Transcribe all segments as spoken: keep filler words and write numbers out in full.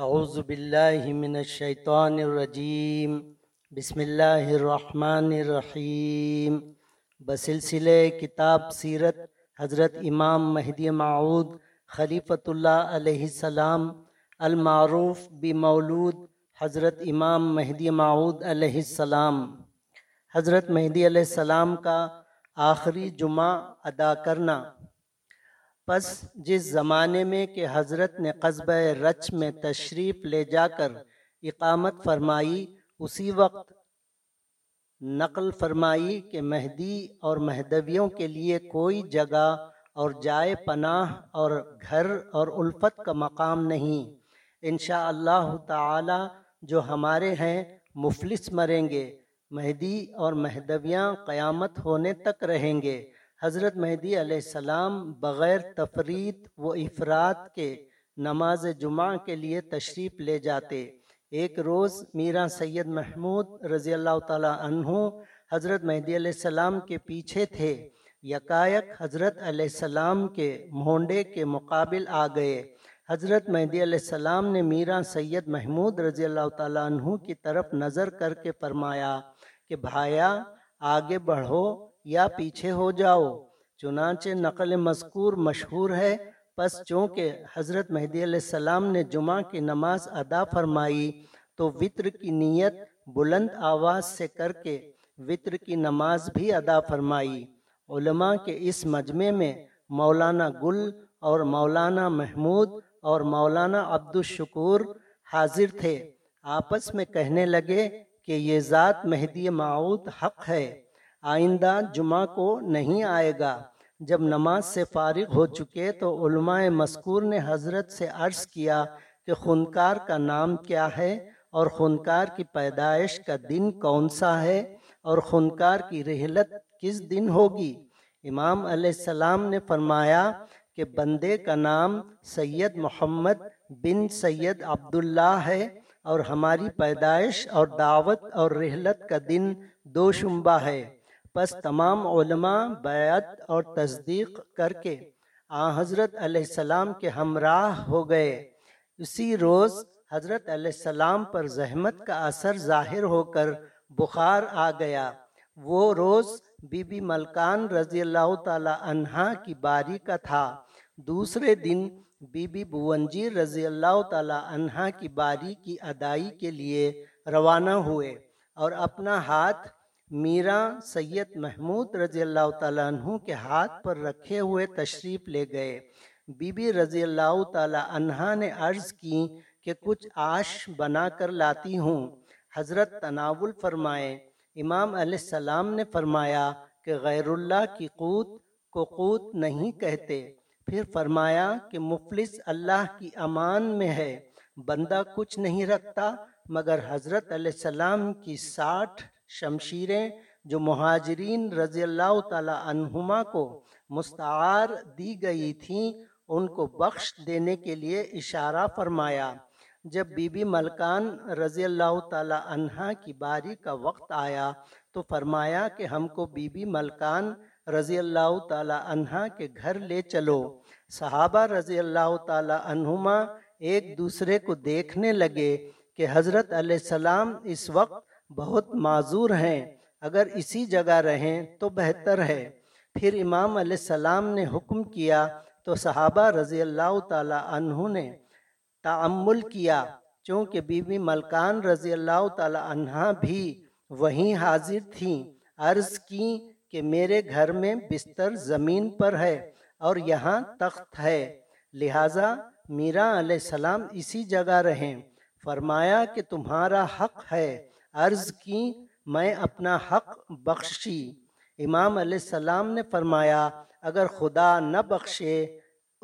اعوذ باللہ من الشیطان الرجیم، بسم اللہ الرحمن الرحیم۔ بسلسلہ کتاب سیرت حضرت امام مہدی موعود خلیفۃ اللہ علیہ السلام، المعروف بمولود حضرت امام مہدی موعود علیہ السلام، حضرت مہدی علیہ السلام کا آخری جمعہ ادا کرنا۔ پس جس زمانے میں کہ حضرت نے قصبہ رچ میں تشریف لے جا کر اقامت فرمائی، اسی وقت نقل فرمائی کہ مہدی اور مہدویوں کے لیے کوئی جگہ اور جائے پناہ اور گھر اور الفت کا مقام نہیں، انشاءاللہ تعالی جو ہمارے ہیں مفلس مریں گے، مہدی اور مہدویاں قیامت ہونے تک رہیں گے۔ حضرت مہدی علیہ السلام بغیر تفرید و افراد کے نماز جمعہ کے لیے تشریف لے جاتے۔ ایک روز میرا سید محمود رضی اللہ تعالیٰ عنہ حضرت مہدی علیہ السلام کے پیچھے تھے، یکایک حضرت علیہ السلام کے مونڈے کے مقابل آ گئے۔ حضرت مہدی علیہ السلام نے میرا سید محمود رضی اللہ تعالیٰ عنہ کی طرف نظر کر کے فرمایا کہ بھایا آگے بڑھو یا پیچھے ہو جاؤ۔ چنانچہ نقل مذکور مشہور ہے، پس چونکہ حضرت مہدی علیہ السلام نے جمعہ کی نماز ادا فرمائی تو وتر کی نیت بلند آواز سے کر کے وتر کی نماز بھی ادا فرمائی۔ علماء کے اس مجمع میں مولانا گل اور مولانا محمود اور مولانا عبد الشکور حاضر تھے، آپس میں کہنے لگے کہ یہ ذات مہدی موعود حق ہے، آئندہ جمعہ کو نہیں آئے گا۔ جب نماز سے فارغ ہو چکے تو علماء مذکور نے حضرت سے عرض کیا کہ خونکار کا نام کیا ہے، اور خونکار کی پیدائش کا دن کون سا ہے، اور خونکار کی رحلت کس دن ہوگی؟ امام علیہ السلام نے فرمایا کہ بندے کا نام سید محمد بن سید عبداللہ ہے، اور ہماری پیدائش اور دعوت اور رحلت کا دن دو شنبہ ہے۔ پس تمام علماء بیعت اور تصدیق کر کے آ حضرت علیہ السلام کے ہمراہ ہو گئے۔ اسی روز حضرت علیہ السلام پر زحمت کا اثر ظاہر ہو کر بخار آ گیا۔ وہ روز بی بی ملکان رضی اللہ تعالی عنہا کی باری کا تھا۔ دوسرے دن بی بی بونجیر رضی اللہ تعالی عنہا کی باری کی ادائی کے لیے روانہ ہوئے، اور اپنا ہاتھ میرا سید محمود رضی اللہ تعالیٰ عنہ کے ہاتھ پر رکھے ہوئے تشریف لے گئے۔ بی بی رضی اللہ تعالیٰ عنہ نے عرض کی کہ کچھ آش بنا کر لاتی ہوں، حضرت تناول فرمائے۔ امام علیہ السلام نے فرمایا کہ غیر اللہ کی قوت کو قوت نہیں کہتے، پھر فرمایا کہ مفلس اللہ کی امان میں ہے، بندہ کچھ نہیں رکھتا مگر حضرت علیہ السلام کی ساٹھ شمشیریں جو مہاجرین رضی اللہ تعالی عنہما کو مستعار دی گئی تھیں، ان کو بخش دینے کے لیے اشارہ فرمایا۔ جب بی بی ملکان رضی اللہ تعالی عنہا کی باری کا وقت آیا تو فرمایا کہ ہم کو بی بی ملکان رضی اللہ تعالی عنہا کے گھر لے چلو۔ صحابہ رضی اللہ تعالی عنہما ایک دوسرے کو دیکھنے لگے کہ حضرت علیہ السلام اس وقت بہت معذور ہیں، اگر اسی جگہ رہیں تو بہتر ہے۔ پھر امام علیہ السلام نے حکم کیا تو صحابہ رضی اللہ تعالی عنہ نے تأمل کیا، چونکہ بی بی ملکان رضی اللہ تعالی عنہا بھی وہیں حاضر تھیں۔ عرض کی کہ میرے گھر میں بستر زمین پر ہے اور یہاں تخت ہے، لہٰذا میرا علیہ السلام اسی جگہ رہیں۔ فرمایا کہ تمہارا حق ہے۔ عرض کی میں اپنا حق بخشی۔ امام علیہ السلام نے فرمایا اگر خدا نہ بخشے۔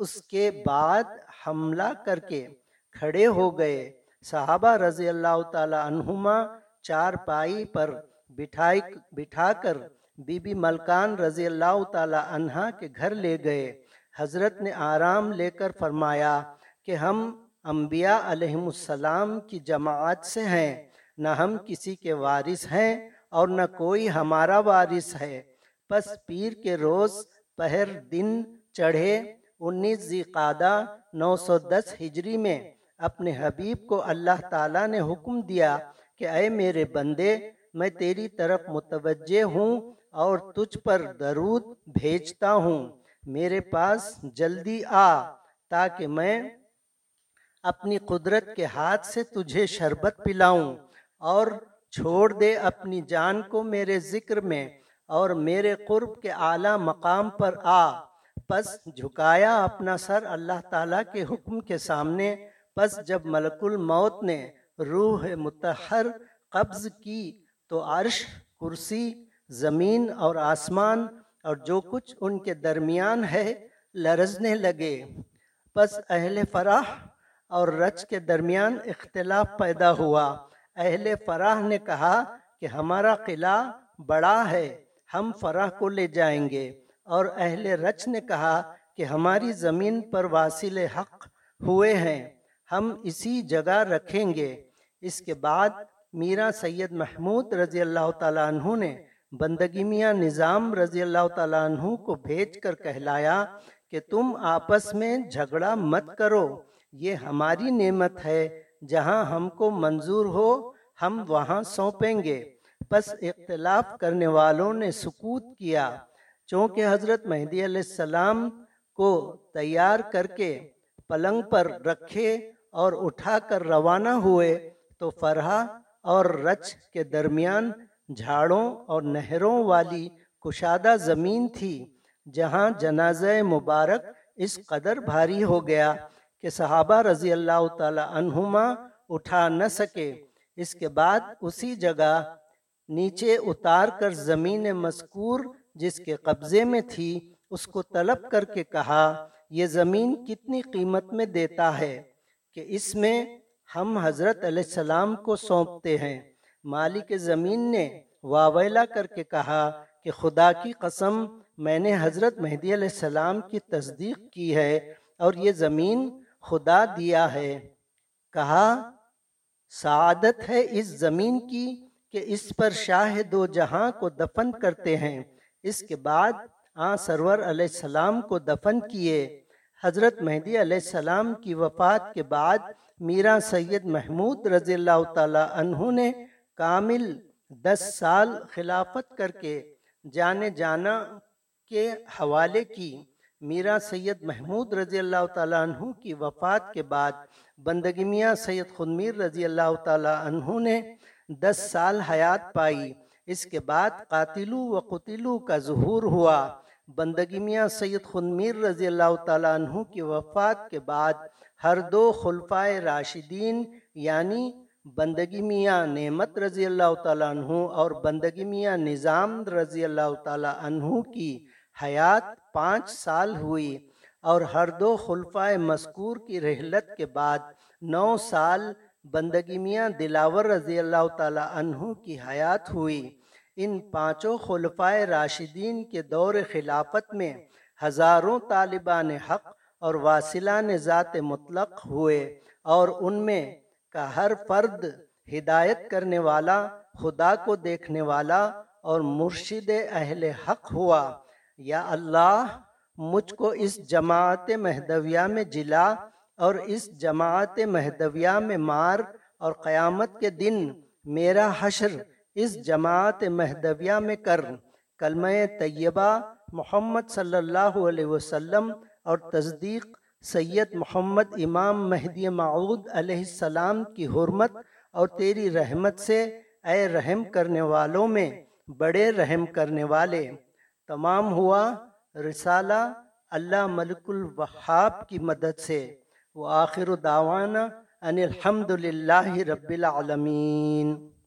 اس کے بعد حملہ کر کے کھڑے ہو گئے۔ صحابہ رضی اللہ تعالی عنہما چار پائی پر بٹھائی بٹھا کر بی بی ملکان رضی اللہ تعالی عنہا کے گھر لے گئے۔ حضرت نے آرام لے کر فرمایا کہ ہم انبیاء علیہم السلام کی جماعت سے ہیں، نہ ہم کسی کے وارث ہیں اور نہ کوئی ہمارا وارث ہے۔ پس پیر کے روز پہر دن چڑھے انیس ذی قعدہ نو سو دس ہجری میں اپنے حبیب کو اللہ تعالیٰ نے حکم دیا کہ اے میرے بندے، میں تیری طرف متوجہ ہوں اور تجھ پر درود بھیجتا ہوں، میرے پاس جلدی آ تاکہ میں اپنی قدرت کے ہاتھ سے تجھے شربت پلاؤں، اور چھوڑ دے اپنی جان کو میرے ذکر میں اور میرے قرب کے اعلیٰ مقام پر آ۔ پس جھکایا اپنا سر اللہ تعالیٰ کے حکم کے سامنے۔ پس جب ملک الموت نے روح مطہر قبض کی تو عرش، کرسی، زمین اور آسمان اور جو کچھ ان کے درمیان ہے لرزنے لگے۔ پس اہل فرح اور رج کے درمیان اختلاف پیدا ہوا۔ اہل فرح نے کہا کہ ہمارا قلعہ بڑا ہے، ہم فرح کو لے جائیں گے، اور اہل رج نے کہا کہ ہماری زمین پر واصل حق ہوئے ہیں، ہم اسی جگہ رکھیں گے۔ اس کے بعد میرا سید محمود رضی اللہ تعالیٰ عنہ نے بندگی میاں نظام رضی اللہ تعالیٰ عنہ کو بھیج کر کہلایا کہ تم آپس میں جھگڑا مت کرو، یہ ہماری نعمت ہے، جہاں ہم کو منظور ہو ہم وہاں سونپیں گے۔ پس اختلاف کرنے والوں نے سکوت کیا، چونکہ حضرت مہدی علیہ السلام کو تیار کر کے پلنگ پر رکھے اور اٹھا کر روانہ ہوئے تو فرح اور رچ کے درمیان جھاڑوں اور نہروں والی کشادہ زمین تھی، جہاں جنازہ مبارک اس قدر بھاری ہو گیا کہ صحابہ رضی اللہ تعالی عنہما اٹھا نہ سکے۔ اس کے بعد اسی جگہ نیچے اتار کر زمین مذکور جس کے قبضے میں تھی اس کو طلب کر کے کہا، یہ زمین کتنی قیمت میں دیتا ہے کہ اس میں ہم حضرت علیہ السلام کو سونپتے ہیں؟ مالک زمین نے واویلا کر کے کہا کہ خدا کی قسم، میں نے حضرت مہدی علیہ السلام کی تصدیق کی ہے اور یہ زمین خدا دیا ہے۔ کہا، سعادت ہے اس زمین کی کہ اس پر شاہ دو جہاں کو دفن کرتے ہیں۔ اس کے بعد آن سرور علیہ السلام کو دفن کیے۔ حضرت مہدی علیہ السلام کی وفات کے بعد میرا سید محمود رضی اللہ تعالیٰ عنہ نے کامل دس سال خلافت کر کے جانے جانا کے حوالے کی۔ میرا سید محمود رضی اللہ تعالیٰ عنہ کی وفات کے بعد بندگی میاں سید خود میر رضی اللہ تعالیٰ عنہ نے دس سال حیات پائی۔ اس کے بعد قاتلو و قتلو کا ظہور ہوا۔ بندگی میاں سید خنمیر رضی اللہ تعالیٰ عنہ کی وفات کے بعد ہر دو خلفائے راشدین یعنی بندگی میاں نعمت رضی اللہ تعالیٰ عنہ اور بندگی میاں نظام رضی اللہ تعالیٰ عنہ کی حیات پانچ سال ہوئی، اور ہر دو خلفائے مذکور کی رحلت کے بعد نو سال بندگی میاں دلاور رضی اللہ تعالیٰ عنہ کی حیات ہوئی۔ ان پانچوں خلفائے راشدین کے دور خلافت میں ہزاروں طالبان حق اور واصلان ذات مطلق ہوئے، اور ان میں کا ہر فرد ہدایت کرنے والا، خدا کو دیکھنے والا اور مرشد اہل حق ہوا۔ یا اللہ، مجھ کو اس جماعت مہدویہ میں جلا اور اس جماعت مہدویہ میں مار، اور قیامت کے دن میرا حشر اس جماعت مہدویہ میں کر۔ کلمہ طیبہ محمد صلی اللہ علیہ وسلم اور تصدیق سید محمد امام مہدی موعود علیہ السلام کی حرمت اور تیری رحمت سے اے رحم کرنے والوں میں بڑے رحم کرنے والے۔ تمام ہوا رسالہ اللہ ملک الوہاب کی مدد سے۔ وآخر دعوانا ان الحمد للہ رب العالمین۔